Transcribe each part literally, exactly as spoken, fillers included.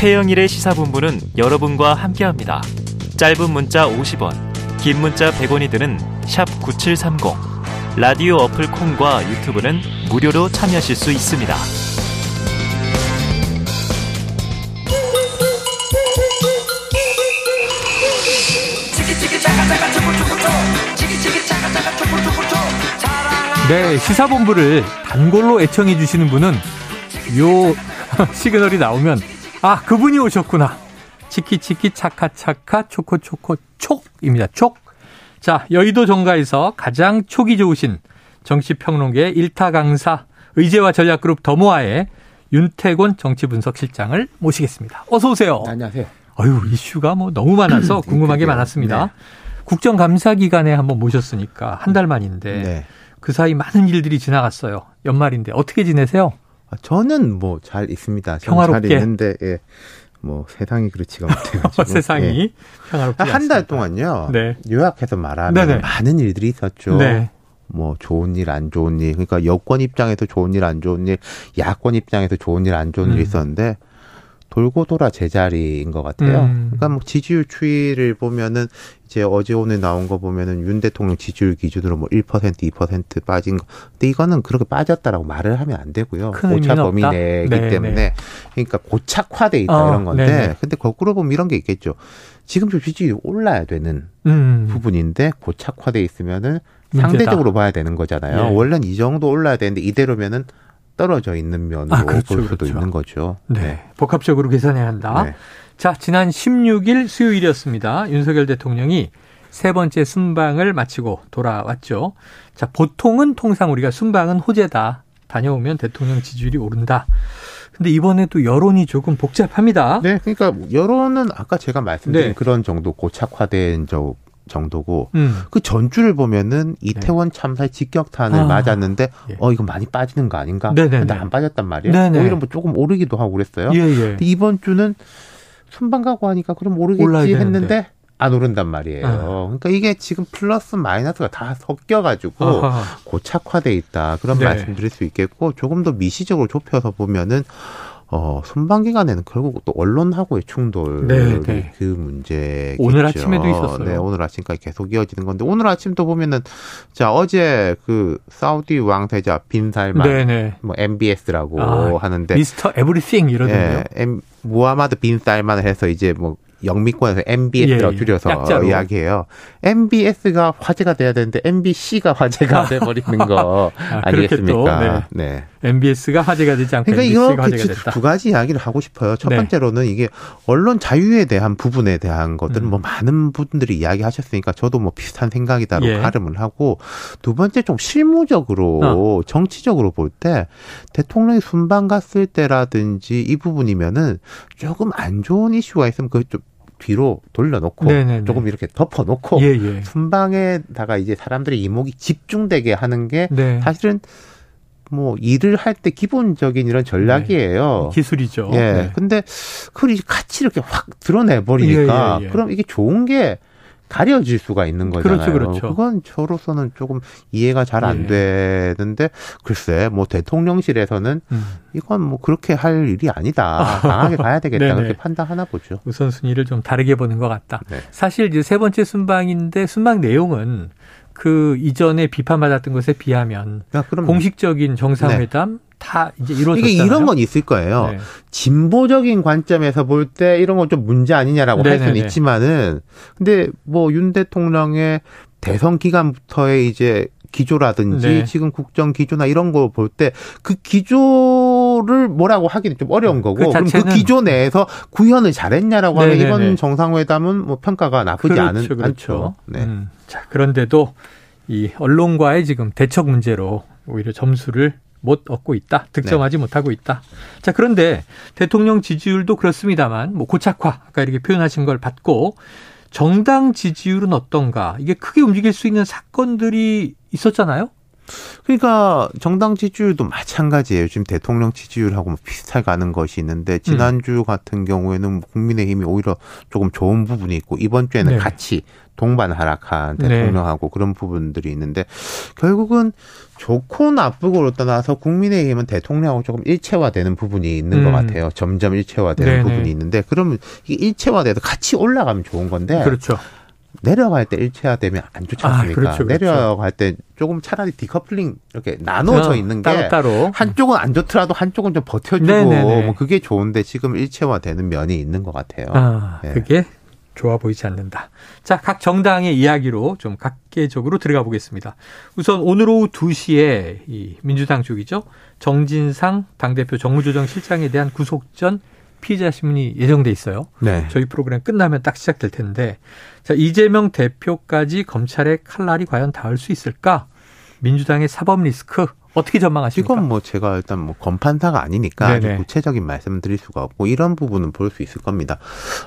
최영일의 시사본부는 여러분과 함께합니다. 짧은 문자 오십 원, 긴 문자 백 원이 드는 샵 구칠삼공, 라디오 어플 콩과 유튜브는 무료로 참여하실 수 있습니다. 네, 시사본부를 단골로 애청해 주시는 분은 요 시그널이 나오면 아, 그분이 오셨구나. 치키치키 차카차카 초코초코 촉입니다. 촉. 자, 여의도 정가에서 가장 촉이 좋으신 정치평론계 일타 강사 의제와 전략그룹 더모아의 윤태곤 정치분석실장을 모시겠습니다. 어서 오세요. 안녕하세요. 아유, 이슈가 뭐 너무 많아서 궁금한 게 많았습니다. 네. 국정감사 기간에 한번 모셨으니까 한 달 만인데 네. 그 사이 많은 일들이 지나갔어요. 연말인데 어떻게 지내세요? 저는 뭐 잘 있습니다. 평화롭게. 잘 있는데 예. 뭐 세상이 그렇지가 못해가지고 세상이 예. 평화롭지 않습니다. 한 달 동안요. 네. 요약해서 말하면 네네. 많은 일들이 있었죠. 네. 뭐 좋은 일, 안 좋은 일. 그러니까 여권 입장에서 좋은 일, 안 좋은 일. 야권 입장에서 좋은 일, 안 좋은 음. 일이 있었는데 돌고 돌아 제자리인 것 같아요. 음. 그러니까 뭐 지지율 추이를 보면은 이제 어제 오늘 나온 거 보면은 윤 대통령 지지율 기준으로 뭐 일 퍼센트, 이 퍼센트 빠진 거. 근데 이거는 그렇게 빠졌다라고 말을 하면 안 되고요. 오차 범위 내기 네, 때문에 네. 그러니까 고착화돼 있다 어, 이런 건데. 네네. 근데 거꾸로 보면 이런 게 있겠죠. 지금 좀 지지율이 올라야 되는 음. 부분인데 고착화돼 있으면은 문제다. 상대적으로 봐야 되는 거잖아요. 네. 원래는 이 정도 올라야 되는데 이대로면은. 떨어져 있는 면으로 아, 그렇죠, 볼 수도 그렇죠. 있는 거죠. 네. 네, 복합적으로 계산해야 한다. 네. 자, 지난 십육 일 수요일이었습니다. 윤석열 대통령이 세 번째 순방을 마치고 돌아왔죠. 자, 보통은 통상 우리가 순방은 호재다. 다녀오면 대통령 지지율이 오른다. 근데 이번에 또 여론이 조금 복잡합니다. 네, 그러니까 여론은 아까 제가 말씀드린 네. 그런 정도 고착화된 저 정도고 음. 그 전주를 보면은 이태원 참사의 직격탄을 아. 맞았는데 예. 어 이거 많이 빠지는 거 아닌가? 네네네. 근데 안 빠졌단 말이에요. 네네. 오히려 뭐 조금 오르기도 하고 그랬어요. 예예. 이번 주는 순방 가고 하니까 그럼 오르겠지 했는데 안 오른단 말이에요. 아. 그러니까 이게 지금 플러스 마이너스가 다 섞여가지고 아하. 고착화돼 있다 그런 네. 말씀드릴 수 있겠고 조금 더 미시적으로 좁혀서 보면은. 어, 순방 기간에는 결국 또 언론하고의 충돌이 네, 네. 그 문제겠죠. 오늘 아침에도 있었어요. 네, 오늘 아침까지 계속 이어지는 건데 오늘 아침도 보면은 자 어제 그 사우디 왕세자 빈살만 네, 네. 뭐 엠비에스라고 아, 하는데 미스터 에브리띵 이러던데요. 예, 무하마드 빈살만을 해서 이제 뭐 영미권에서 엠비에스라고 예, 줄여서 약자로. 이야기해요. 엠비에스가 화제가 돼야 되는데 엠비씨가 화제가 돼버리는 거 아, 아니겠습니까? 또, 네. 네. 엠비에스가 화제가 되지 않고 그러니까 엠비씨가 화제가 됐다. 두 가지 이야기를 하고 싶어요. 첫 네. 번째로는 이게 언론 자유에 대한 부분에 대한 것들은 음. 뭐 많은 분들이 이야기하셨으니까 저도 뭐 비슷한 생각이다라고 예. 가름을 하고 두 번째 좀 실무적으로 어. 정치적으로 볼 때 대통령이 순방 갔을 때라든지 이 부분이면은 조금 안 좋은 이슈가 있으면 그 좀 뒤로 돌려놓고 네네네. 조금 이렇게 덮어놓고 예예. 순방에다가 이제 사람들의 이목이 집중되게 하는 게 네. 사실은 뭐 일을 할 때 기본적인 이런 전략이에요. 네. 기술이죠. 예. 네. 근데 그걸 이제 같이 이렇게 확 드러내 버리니까 예, 예, 예. 그럼 이게 좋은 게 가려질 수가 있는 거잖아요. 그렇죠, 그렇죠. 그건 저로서는 조금 이해가 잘 안 예. 되는데 글쎄 뭐 대통령실에서는 음. 이건 뭐 그렇게 할 일이 아니다. 강하게 가야 되겠다. 그렇게 판단하나 보죠. 우선순위를 좀 다르게 보는 것 같다. 네. 사실 이제 세 번째 순방인데 순방 내용은 그 이전에 비판받았던 것에 비하면 아, 공식적인 정상회담 네. 다 이제 이루어졌잖아요. 이게 이런 건 있을 거예요. 네. 진보적인 관점에서 볼 때 이런 건 좀 문제 아니냐라고 네네네. 할 수는 있지만은 근데 뭐 윤 대통령의 대선 기간부터의 이제 기조라든지 네. 지금 국정 기조나 이런 거 볼 때 그 기조를 뭐라고 하기는 좀 어려운 거고 그 그럼 그 기조 내에서 구현을 잘했냐라고 네네네. 하면 이번 정상회담은 뭐 평가가 나쁘지 그렇죠, 않은 그렇죠. 않죠. 네. 음. 자 그런데도 이 언론과의 지금 대척 문제로 오히려 점수를 못 얻고 있다. 득점하지 네. 못하고 있다. 자, 그런데 대통령 지지율도 그렇습니다만 뭐 고착화 아까 이렇게 표현하신 걸 봤고 정당 지지율은 어떤가? 이게 크게 움직일 수 있는 사건들이 있었잖아요. 그러니까 정당 지지율도 마찬가지예요. 지금 대통령 지지율하고 비슷하게 가는 것이 있는데 지난주 음. 같은 경우에는 국민의힘이 오히려 조금 좋은 부분이 있고 이번 주에는 네. 같이 동반 하락한 대통령하고 네. 그런 부분들이 있는데 결국은 좋고 나쁘고로 떠나서 국민의힘은 대통령하고 조금 일체화되는 부분이 있는 음. 것 같아요. 점점 일체화되는 네네. 부분이 있는데 그러면 이게 일체화돼도 같이 올라가면 좋은 건데 그렇죠. 내려갈 때 일체화되면 안 좋지 않습니까? 아, 그렇죠, 그렇죠. 내려갈 때 조금 차라리 디커플링 이렇게 나눠져 있는 게 따로따로. 한쪽은 안 좋더라도 한쪽은 좀 버텨주고 네네네. 뭐 그게 좋은데 지금 일체화되는 면이 있는 것 같아요. 아, 네. 그게 좋아 보이지 않는다. 자, 각 정당의 이야기로 좀 각계적으로 들어가 보겠습니다. 우선 오늘 오후 두 시에 이 민주당 쪽이죠. 정진상 당대표 정무조정실장에 대한 구속전 피의자심문이 예정돼 있어요. 네. 저희 프로그램 끝나면 딱 시작될 텐데 자, 이재명 대표까지 검찰의 칼날이 과연 닿을 수 있을까? 민주당의 사법 리스크 어떻게 전망하십니까? 이건 뭐 제가 일단 뭐 검판사가 아니니까 아주 구체적인 말씀 드릴 수가 없고 이런 부분은 볼 수 있을 겁니다.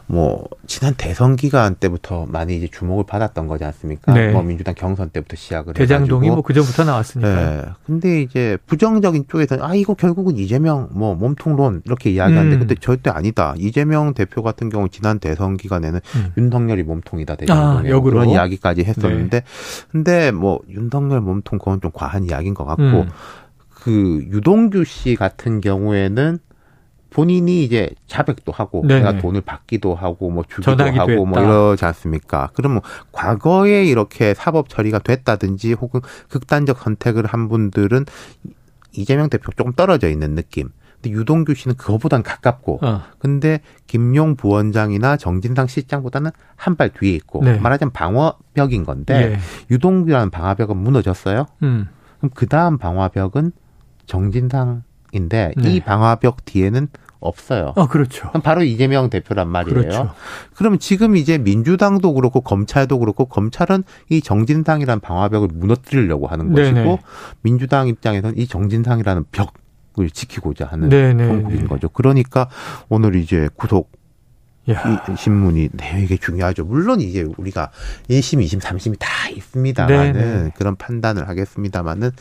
뭐 지난 대선 기간 때부터 많이 이제 주목을 받았던 거지 않습니까? 네. 뭐 민주당 경선 때부터 시작을 대장동이 해가지고. 뭐 그전부터 나왔으니까요. 네. 근데 이제 부정적인 쪽에서는 아 이거 결국은 이재명 뭐 몸통론 이렇게 이야기하는데 음. 근데 절대 아니다. 이재명 대표 같은 경우 지난 대선 기간에는 음. 윤석열이 몸통이다 대장동에 아, 그런 이야기까지 했었는데 네. 근데 뭐 윤석열 몸통 그건 좀 과한 이야기인 것 같고. 음. 그 유동규 씨 같은 경우에는 본인이 이제 자백도 하고 네네. 내가 돈을 받기도 하고 뭐 주기도 하고 됐다. 뭐 이러지 않습니까? 그럼 뭐 과거에 이렇게 사법 처리가 됐다든지 혹은 극단적 선택을 한 분들은 이재명 대표 조금 떨어져 있는 느낌. 근데 유동규 씨는 그거보단 가깝고, 어. 근데 김용 부원장이나 정진상 실장보다는 한 발 뒤에 있고 네. 말하자면 방어벽인 건데 네. 유동규라는 방어벽은 무너졌어요. 음. 그럼 그 다음 방화벽은 정진상인데 네. 이 방화벽 뒤에는 없어요. 아, 그렇죠. 그럼 바로 이재명 대표란 말이에요. 그렇죠. 그럼 지금 이제 민주당도 그렇고 검찰도 그렇고 검찰은 이 정진상이라는 방화벽을 무너뜨리려고 하는 것이고 네네. 민주당 입장에서는 이 정진상이라는 벽을 지키고자 하는 정국인 거죠. 그러니까 오늘 이제 구속. 야. 이 신문이 되게 네, 중요하죠. 물론 이제 우리가 일 심, 이 심, 삼 심이 다 있습니다만은 네네. 그런 판단을 하겠습니다만은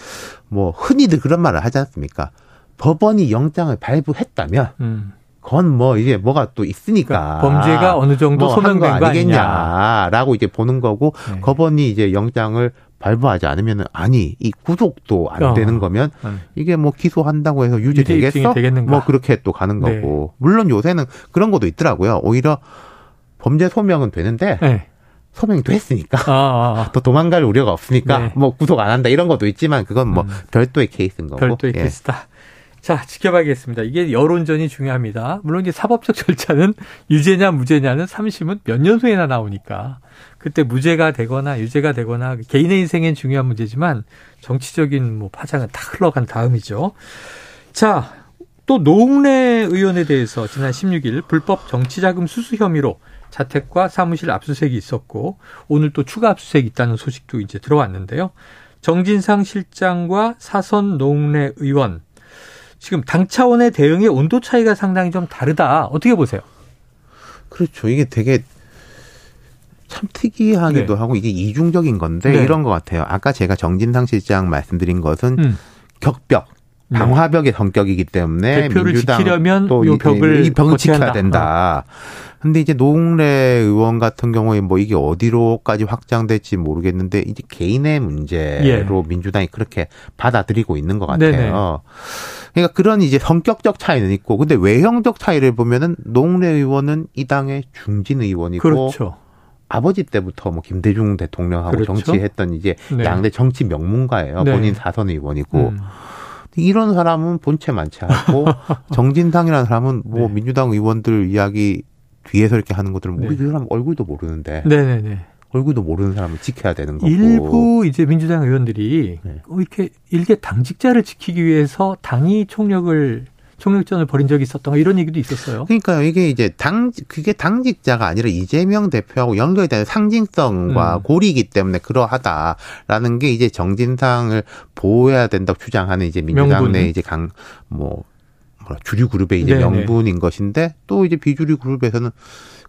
뭐 흔히들 그런 말을 하지 않습니까? 법원이 영장을 발부했다면 음. 그건 뭐 이제 뭐가 또 있으니까 그러니까 범죄가 어느 정도 뭐 소명된 거, 거 아니겠냐라고 이제 보는 거고 네. 법원이 이제 영장을 발부하지 않으면 아니 이 구속도 안 어. 되는 거면 어. 이게 뭐 기소한다고 해서 유죄 되겠어? 뭐 그렇게 또 가는 네. 거고 물론 요새는 그런 것도 있더라고요. 오히려 범죄 소명은 되는데 네. 소명이 됐으니까 아, 아, 아. 더 도망갈 우려가 없으니까 네. 뭐 구속 안 한다 이런 것도 있지만 그건 뭐 음. 별도의 케이스인 거고 별도의 예. 케이스다. 자, 지켜봐야겠습니다. 이게 여론전이 중요합니다. 물론 이제 사법적 절차는 유죄냐 무죄냐는 삼 심은 몇 년 후에나 나오니까 그때 무죄가 되거나 유죄가 되거나 개인의 인생엔 중요한 문제지만 정치적인 뭐 파장은 다 흘러간 다음이죠. 자, 또 노웅래 의원에 대해서 지난 십육 일 불법 정치자금 수수 혐의로 자택과 사무실 압수수색이 있었고 오늘 또 추가 압수수색이 있다는 소식도 이제 들어왔는데요. 정진상 실장과 사선 노웅래 의원 지금 당 차원의 대응의 온도 차이가 상당히 좀 다르다. 어떻게 보세요? 그렇죠. 이게 되게 참 특이하기도 네. 하고 이게 이중적인 건데 네. 이런 것 같아요. 아까 제가 정진상 실장 말씀드린 것은 음. 격벽, 방화벽의 네. 성격이기 때문에 대표를 지키려면 또 이 벽을 이 벽을 지켜야 된다. 그런데 어. 이제 노웅래 의원 같은 경우에 뭐 이게 어디로까지 확장될지 모르겠는데 이제 개인의 문제로 예. 민주당이 그렇게 받아들이고 있는 것 같아요. 네네. 그러니까 그런 이제 성격적 차이는 있고, 근데 외형적 차이를 보면은 노웅래 의원은 이 당의 중진 의원이고, 그렇죠. 아버지 때부터 뭐 김대중 대통령하고 그렇죠. 정치했던 이제 네. 양대 정치 명문가예요. 네. 본인 사선 의원이고. 음. 이런 사람은 본체 많지않고 정진상이라는 사람은 뭐 네. 민주당 의원들 이야기 뒤에서 이렇게 하는 것들은 네. 우리 그 사람 얼굴도 모르는데 네네네. 얼굴도 모르는 사람을 지켜야 되는 거고 일부 이제 민주당 의원들이 네. 이렇게 일개 당직자를 지키기 위해서 당이 총력을 총력전을 벌인 적이 있었던 이런 얘기도 있었어요. 그러니까요. 이게 이제 당, 그게 당직자가 아니라 이재명 대표하고 연결되는 상징성과 음. 고리이기 때문에 그러하다라는 게 이제 정진상을 보호해야 된다고 주장하는 이제 민주당 내 이제 강, 뭐, 주류 그룹의 이제 명분인 것인데 또 이제 비주류 그룹에서는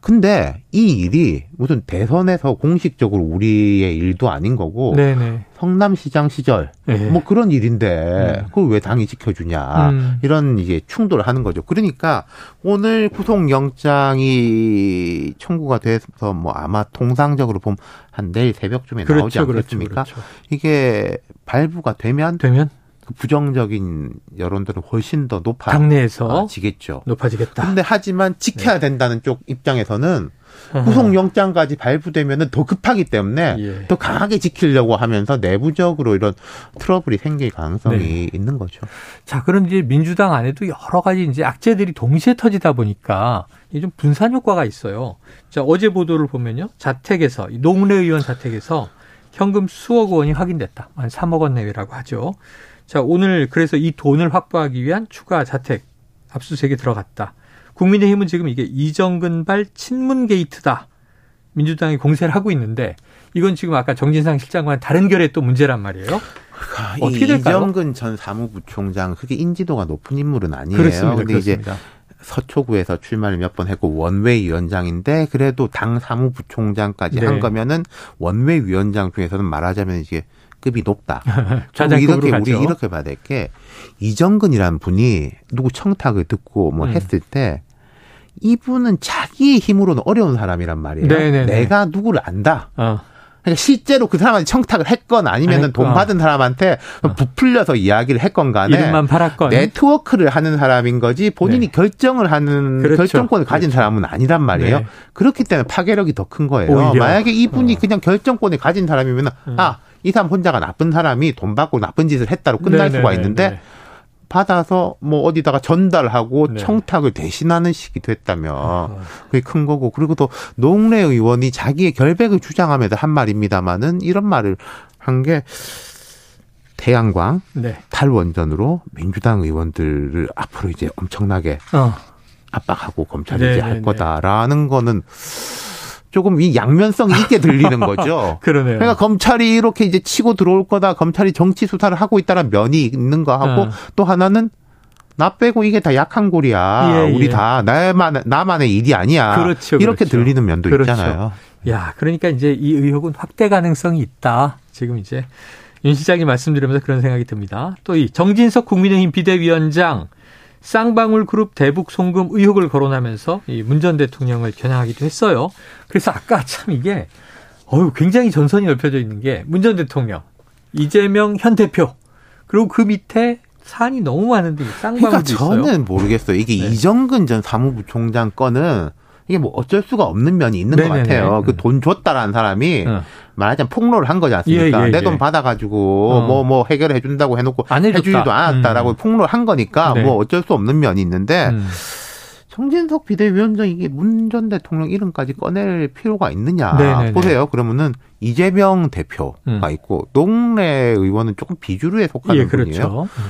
근데 이 일이 무슨 대선에서 공식적으로 우리의 일도 아닌 거고 네네. 성남시장 시절 네. 뭐 그런 일인데 네. 그걸 왜 당이 지켜주냐 음. 이런 이제 충돌을 하는 거죠. 그러니까 오늘 구속영장이 청구가 돼서 뭐 아마 통상적으로 보면 한 내일 새벽쯤에 그렇죠, 나오지 않겠습니까? 그렇죠, 그렇죠. 이게 발부가 되면 되면 그 부정적인 여론들은 훨씬 더 높아지겠죠. 높아지겠다. 근데 하지만 지켜야 된다는 네. 쪽 입장에서는 구속영장까지 발부되면은 더 급하기 때문에 예. 더 강하게 지키려고 하면서 내부적으로 이런 트러블이 생길 가능성이 네. 있는 거죠. 자, 그럼 이제 민주당 안에도 여러 가지 이제 악재들이 동시에 터지다 보니까 이게 좀 분산 효과가 있어요. 자, 어제 보도를 보면요. 자택에서, 노웅래 의원 자택에서 현금 수억 원이 확인됐다. 한 삼억 원 내외라고 하죠. 자, 오늘 그래서 이 돈을 확보하기 위한 추가 자택 압수수색에 들어갔다. 국민의힘은 지금 이게 이정근발 친문 게이트다. 민주당이 공세를 하고 있는데 이건 지금 아까 정진상 실장과는 다른 결의 또 문제란 말이에요. 아, 어떻게 될까요? 이정근 전 사무부총장 그게 인지도가 높은 인물은 아니에요. 그렇습니다. 근데 그렇습니다. 이제 서초구에서 출마를 몇 번 했고 원외 위원장인데 그래도 당 사무부총장까지 네. 한 거면은 원외 위원장 중에서는 말하자면 이제 급이 높다. 이렇게 우리 갔죠. 이렇게 봐야 될 게 이정근이라는 분이 누구 청탁을 듣고 뭐 음. 했을 때 이분은 자기의 힘으로는 어려운 사람이란 말이에요. 네네네. 내가 누구를 안다. 어. 그러니까 실제로 그 사람한테 청탁을 했건 아니면은 아닐까. 돈 받은 사람한테 부풀려서 이야기를 했건 간에 이름만 팔았건 네트워크를 하는 사람인 거지 본인이 네. 결정을 하는 그렇죠. 결정권을 가진 그렇죠. 사람은 아니란 말이에요. 네. 그렇기 때문에 파괴력이 더 큰 거예요. 오히려. 만약에 이분이 어. 그냥 결정권을 가진 사람이면 음. 아 이 사람 혼자가 나쁜 사람이 돈 받고 나쁜 짓을 했다로 끝날 네네네. 수가 있는데 네네. 받아서 뭐 어디다가 전달하고 네네. 청탁을 대신하는 식이 됐다면 아하. 그게 큰 거고 그리고 또 노웅래 의원이 자기의 결백을 주장하면서 한 말입니다마는 이런 말을 한 게 태양광 네. 탈원전으로 민주당 의원들을 앞으로 이제 엄청나게 어. 압박하고 검찰이 네네네. 이제 할 거다라는 거는 조금 이 양면성이 있게 들리는 거죠. 그러네요. 그러니까 검찰이 이렇게 이제 치고 들어올 거다. 검찰이 정치 수사를 하고 있다는 면이 있는 거 하고 어. 또 하나는 나 빼고 이게 다 약한 고리야. 예, 우리 예. 다 나만, 나만의 일이 아니야. 그렇죠, 이렇게 그렇죠. 들리는 면도 그렇죠. 있잖아요. 야, 그러니까 이제 이 의혹은 확대 가능성이 있다. 지금 이제 윤 시장이 말씀드리면서 그런 생각이 듭니다. 또 이 정진석 국민의힘 비대위원장. 쌍방울 그룹 대북 송금 의혹을 거론하면서 이 문 전 대통령을 겨냥하기도 했어요. 그래서 아까 참 이게 어유 굉장히 전선이 넓혀져 있는 게 문 전 대통령, 이재명 현 대표 그리고 그 밑에 사안이 너무 많은데 쌍방울도 그러니까 있어요. 그러니까 저는 모르겠어요. 이게 네. 이정근 전 사무부총장 건은 이게 뭐 어쩔 수가 없는 면이 있는 네네네. 것 같아요. 그 돈 줬다라는 사람이 어. 말하자면 폭로를 한 거지 않습니까? 예, 예, 예. 내 돈 받아가지고 뭐뭐 어. 뭐 해결해 준다고 해놓고 해주지도 않았다라고 음. 폭로를 한 거니까 네. 뭐 어쩔 수 없는 면이 있는데 음. 정진석 비대위원장 이게 문 전 대통령 이름까지 꺼낼 필요가 있느냐 네네네. 보세요. 그러면은 이재명 대표가 음. 있고 노웅래 의원은 조금 비주류에 속하는 예, 그렇죠. 분이에요. 음.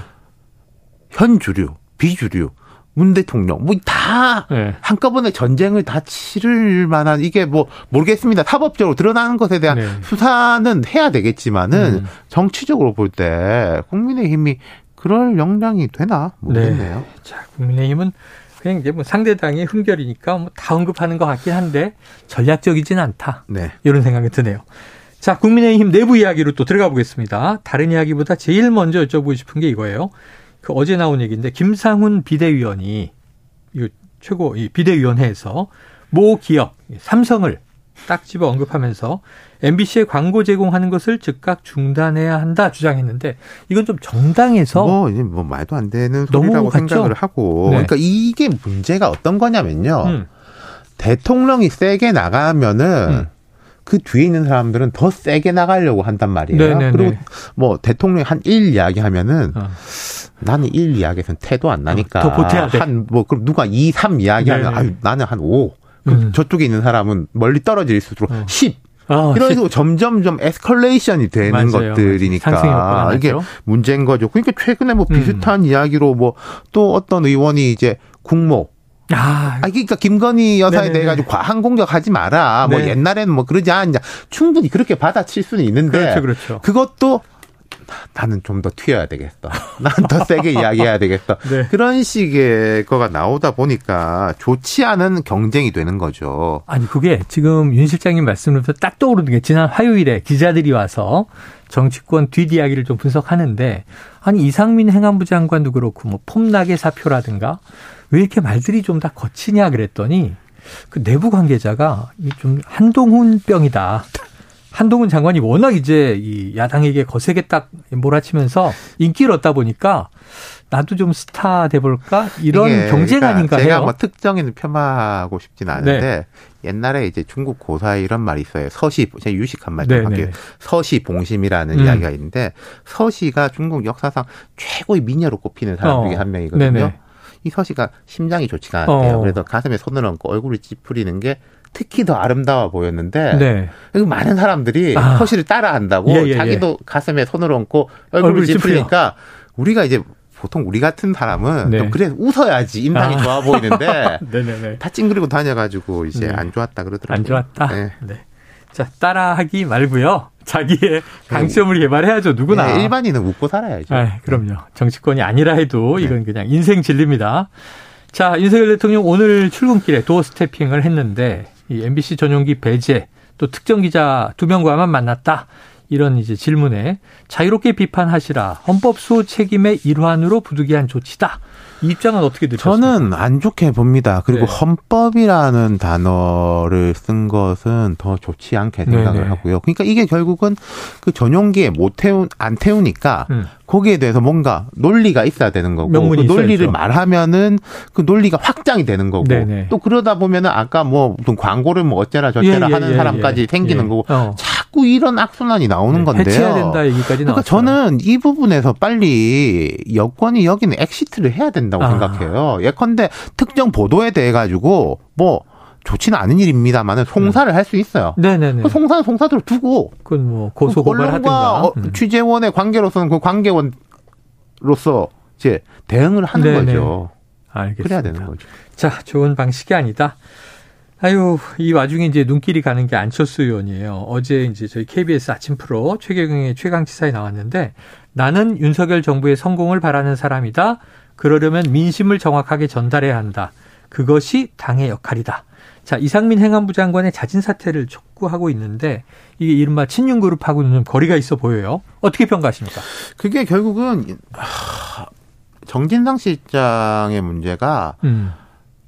현 주류, 비주류. 문 대통령, 뭐, 다, 네. 한꺼번에 전쟁을 다 치를 만한, 이게 뭐, 모르겠습니다. 사법적으로 드러나는 것에 대한 네. 수사는 해야 되겠지만은, 음. 정치적으로 볼 때, 국민의힘이 그럴 역량이 되나? 모르겠네요. 네. 자, 국민의힘은 그냥 이제 뭐 상대당의 흠결이니까 뭐 다 언급하는 것 같긴 한데, 전략적이진 않다. 네. 이런 생각이 드네요. 자, 국민의힘 내부 이야기로 또 들어가 보겠습니다. 다른 이야기보다 제일 먼저 여쭤보고 싶은 게 이거예요. 그 어제 나온 얘기인데 김상훈 비대위원이 이 최고 이 비대위원회에서 모 기업 삼성을 딱 집어 언급하면서 엠비씨에 광고 제공하는 것을 즉각 중단해야 한다 주장했는데 이건 좀 정당에서 뭐, 뭐 말도 안 되는 소리라고 생각을 하고 네. 그러니까 이게 문제가 어떤 거냐면요 음. 대통령이 세게 나가면은. 음. 그 뒤에 있는 사람들은 더 세게 나가려고 한단 말이에요. 네네네. 그리고 뭐 대통령이 한 일 이야기하면은 어. 나는 일 이야기에서는 태도 안 나니까. 더 보태야 돼. 한 뭐 그럼 누가 이, 삼 이야기하면 아유, 나는 한 오. 그럼 음. 저쪽에 있는 사람은 멀리 떨어질수록 어. 십. 어, 이런 식으로 점점점 에스컬레이션이 되는 맞아요. 것들이니까 이게 문제인 거죠. 그러니까 최근에 뭐 비슷한 음. 이야기로 뭐 또 어떤 의원이 이제 국목. 아, 그러니까 김건희 여사에 네네네. 대해 가지고 과한 공격하지 마라. 네. 뭐 옛날에는 뭐 그러지 않냐. 충분히 그렇게 받아칠 수는 있는데 그렇죠, 그렇죠. 그것도 나는 좀 더 튀어야 되겠다. 난 더 세게 이야기해야 되겠다. 네. 그런 식의 거가 나오다 보니까 좋지 않은 경쟁이 되는 거죠. 아니 그게 지금 윤 실장님 말씀으로서 딱 떠오르는 게 지난 화요일에 기자들이 와서 정치권 뒷이야기를 좀 분석하는데 아니 이상민 행안부 장관도 그렇고 뭐 폼나게 사표라든가 왜 이렇게 말들이 좀 다 거치냐 그랬더니 그 내부 관계자가 좀 한동훈 병이다. 한동훈 장관이 워낙 이제 이 야당에게 거세게 딱 몰아치면서 인기를 얻다 보니까 나도 좀 스타 돼볼까? 이런 경쟁 그러니까 아닌가 제가 해요. 제가 뭐 특정인을 폄하하고 싶진 않은데 네. 옛날에 이제 중국 고사에 이런 말이 있어요. 서시, 제가 유식한 말 좀 할게요. 서시 봉심이라는 음. 이야기가 있는데 서시가 중국 역사상 최고의 미녀로 꼽히는 사람 어. 중에 한 명이거든요. 네네. 이 서시가 심장이 좋지가 않대요. 어. 그래서 가슴에 손을 얹고 얼굴을 찌푸리는 게 특히 더 아름다워 보였는데 네. 많은 사람들이 아. 서시를 따라한다고 예, 예, 자기도 예. 가슴에 손을 얹고 얼굴을, 얼굴을 찌푸리니까 우리가 이제 보통 우리 같은 사람은 네. 또 그래 웃어야지 인상이 아. 좋아 보이는데 다 찡그리고 다녀가지고 이제 네. 안 좋았다 그러더라고요. 안 좋았다. 네. 네. 자 따라하기 말고요. 자기의 강점을 개발해야죠. 누구나. 네, 일반인은 웃고 살아야죠. 아, 그럼요. 정치권이 아니라 해도 이건 그냥 인생 진리입니다. 자, 윤석열 대통령 오늘 출근길에 도어 스태핑을 했는데 이 엠비씨 전용기 배제 또 특정 기자 두 명과만 만났다. 이런 이제 질문에 자유롭게 비판하시라. 헌법수호 책임의 일환으로 부득이한 조치다. 이 입장은 어떻게 들으셨습니까? 저는 안 좋게 봅니다. 그리고 네. 헌법이라는 단어를 쓴 것은 더 좋지 않게 생각을 네네. 하고요. 그러니까 이게 결국은 그 전용기에 못 태운, 안 태우니까 음. 거기에 대해서 뭔가 논리가 있어야 되는 거고 그 논리를 있어야죠. 말하면은 그 논리가 확장이 되는 거고 네네. 또 그러다 보면은 아까 뭐 광고를 뭐 어쩌라 저쩌라 예, 하는 예, 사람까지 예, 생기는 예. 거고 어. 자꾸 이런 악순환이 나오는 네, 건데요. 해체해야 된다 얘기까지 나왔어요. 그러니까 저는 이 부분에서 빨리 여권이 여기는 엑시트를 해야 된다고 아. 생각해요. 예컨대 특정 보도에 대해 가지고 뭐 좋지는 않은 일입니다만은 송사를 음. 할 수 있어요. 네네네. 송사는 송사대로 두고. 그건 뭐 고소 고발하든가. 음. 취재원의 관계로서는 그 관계원으로서 이제 대응을 하는 네네. 거죠. 알겠습니다. 그래야 되는 거죠. 자, 좋은 방식이 아니다. 아유, 이 와중에 이제 눈길이 가는 게 안철수 의원이에요. 어제 이제 저희 케이비에스 아침 프로 최경영의 최강치사에 나왔는데 나는 윤석열 정부의 성공을 바라는 사람이다. 그러려면 민심을 정확하게 전달해야 한다. 그것이 당의 역할이다. 자, 이상민 행안부 장관의 자진 사퇴를 촉구하고 있는데 이게 이른바 친윤그룹하고는 좀 거리가 있어 보여요. 어떻게 평가하십니까? 그게 결국은 하, 정진상 실장의 문제가 음.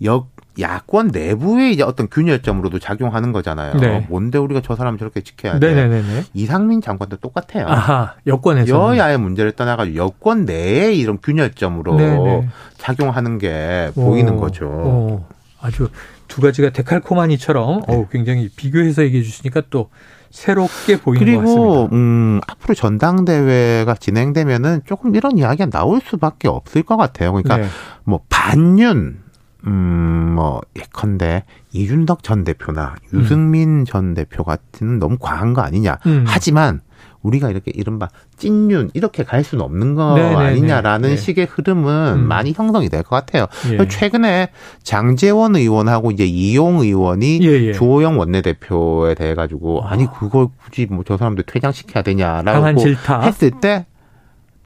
역 야권 내부의 이제 어떤 균열점으로도 작용하는 거잖아요. 네. 뭔데 우리가 저 사람 저렇게 지켜야 돼. 네네네네. 이상민 장관도 똑같아요. 아하, 여권에서 여야의 문제를 떠나가지고 여권 내에 이런 균열점으로 네네. 작용하는 게 오, 보이는 거죠. 오, 아주 두 가지가 데칼코마니처럼 네. 어우, 굉장히 비교해서 얘기해 주시니까 또 새롭게 보이는 것 같습니다. 그리고 음, 앞으로 전당대회가 진행되면은 조금 이런 이야기가 나올 수밖에 없을 것 같아요. 그러니까 네. 뭐 반윤. 음, 뭐, 예컨대, 이준석 전 대표나 유승민 음. 전 대표 같은 너무 과한 거 아니냐. 음. 하지만, 우리가 이렇게 이른바 찐윤, 이렇게 갈 수는 없는 거 네네네. 아니냐라는 네. 식의 흐름은 음. 많이 형성이 될 것 같아요. 예. 최근에 장제원 의원하고 이제 이용 의원이 예예. 주호영 원내대표에 대해 가지고, 아니, 그걸 굳이 뭐 저 사람들 퇴장시켜야 되냐라고 했을 때,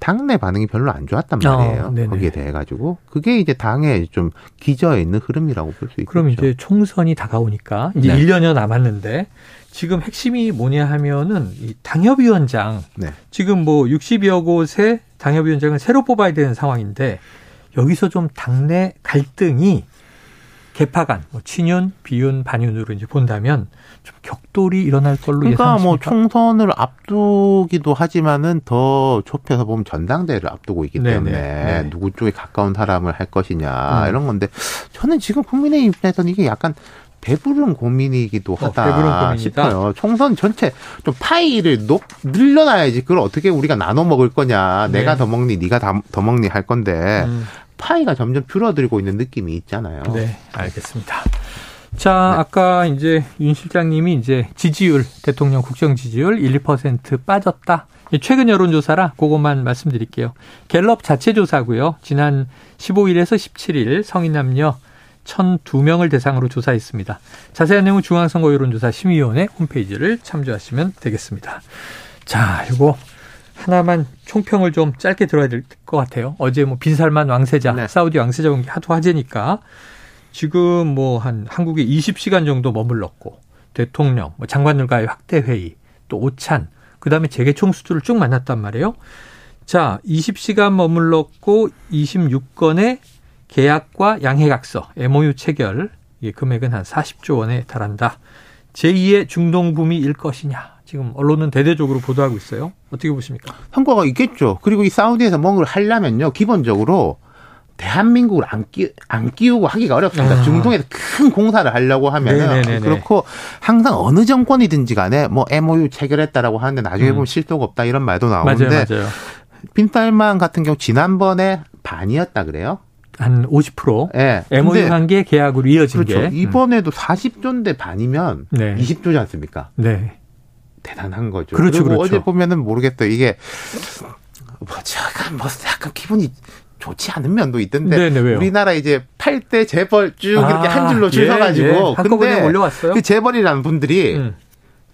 당내 반응이 별로 안 좋았단 말이에요. 어, 거기에 대해 가지고 그게 이제 당에 좀 기저에 있는 흐름이라고 볼 수 있겠죠. 그럼 이제 총선이 다가오니까 이제 네. 일 년여 남았는데 지금 핵심이 뭐냐 하면은 이 당협위원장 네. 지금 뭐 육십여 곳의 당협위원장을 새로 뽑아야 되는 상황인데 여기서 좀 당내 갈등이 개파간, 뭐 친윤, 비윤, 반윤으로 이제 본다면 좀 격돌이 일어날 걸로 예상됩니다. 그러니까 예상하십니까? 뭐 총선을 앞두기도 하지만은 더 좁혀서 보면 전당대회를 앞두고 있기 네네. 때문에 네네. 누구 쪽에 가까운 사람을 할 것이냐 음. 이런 건데 저는 지금 국민의 입장에서는 이게 약간 배부른 고민이기도 하다 어, 배부른 싶어요. 총선 전체 좀 파이를 높, 늘려놔야지 그걸 어떻게 우리가 나눠 먹을 거냐. 네. 내가 더 먹니 네가 다, 더 먹니 할 건데 음. 파이가 점점 줄어들고 있는 느낌이 있잖아요. 네, 알겠습니다. 자, 네. 아까 이제 윤 실장님이 이제 지지율, 대통령 국정 지지율 일, 이 퍼센트 빠졌다. 최근 여론조사라 그것만 말씀드릴게요. 갤럽 자체 조사고요. 지난 십오일에서 십칠일 성인 남녀 천이 명을 대상으로 조사했습니다. 자세한 내용은 중앙선거여론조사심의위원회 홈페이지를 참조하시면 되겠습니다. 자, 이거 하나만 총평을 좀 짧게 들어야 될 것 같아요. 어제 뭐 빈살만 왕세자, 네. 사우디 왕세자 하도 화제니까 지금 뭐 한 한국에 이십 시간 정도 머물렀고 대통령, 뭐 장관들과의 확대 회의, 또 오찬, 그 다음에 재계 총수들을 쭉 만났단 말이에요. 자, 이십 시간 머물렀고 이십육 건의 계약과 양해각서, 엠오유 체결, 이게 금액은 한 사십조 원에 달한다. 제이의 중동 붐이 일 것이냐. 지금 언론은 대대적으로 보도하고 있어요. 어떻게 보십니까? 성과가 있겠죠. 그리고 이 사우디에서 뭔가를 하려면요. 기본적으로 대한민국을 안, 끼, 안 끼우고 하기가 어렵습니다. 아. 중동에서 큰 공사를 하려고 하면 그렇고 항상 어느 정권이든지 간에 뭐 엠오유 체결했다라고 하는데 나중에 음. 보면 실도가 없다 이런 말도 나오는데 맞아요, 맞아요. 빈살만 같은 경우 지난번에 반이었다 그래요? 한 오십 퍼센트 네. 엠오유 한 개 계약으로 이어진 그렇죠. 게. 이번에도 음. 사십조인데 반이면 네. 이십조지 않습니까? 네. 대단한 거죠. 그렇죠, 그리고 그렇죠. 어제 보면은 모르겠어요. 이게 뭐 약간 뭐 약간 기분이 좋지 않은 면도 있던데 네네, 왜요? 우리나라 이제 팔 대 재벌 쭉 아, 이렇게 한 줄로 줄 서가지고 예, 예. 한꺼번에 올려왔어요. 그 재벌이라는 분들이 음.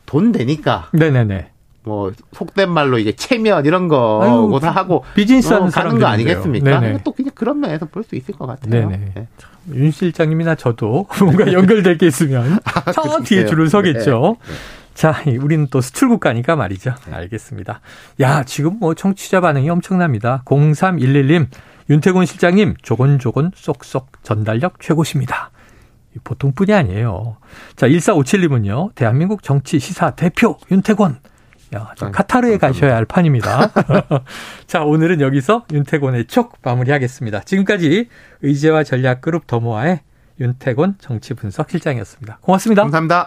돈 되니까. 네네네. 뭐 속된 말로 이게 체면 이런 거고 다 하고 비즈니스하는 어, 가는 거 아니겠습니까? 그러니까 또 그냥 그런 면에서 볼 수 있을 것 같아요. 네. 윤 실장님이나 저도 뭔가 연결될 게 있으면 아, 저 그러세요? 뒤에 줄을 서겠죠. 네. 네. 자, 우리는 또 수출국가니까 말이죠. 알겠습니다. 야, 지금 뭐 청취자 반응이 엄청납니다. 공삼일일 님, 윤태곤 실장님, 조곤조곤 쏙쏙 전달력 최고십니다. 보통뿐이 아니에요. 자, 일사오칠 님은요, 대한민국 정치 시사 대표 윤태곤. 야, 저 카타르에 가셔야 할 판입니다. 자, 오늘은 여기서 윤태곤의 촉 마무리하겠습니다. 지금까지 의제와 전략그룹 더모아의 윤태곤 정치분석실장이었습니다. 고맙습니다. 감사합니다.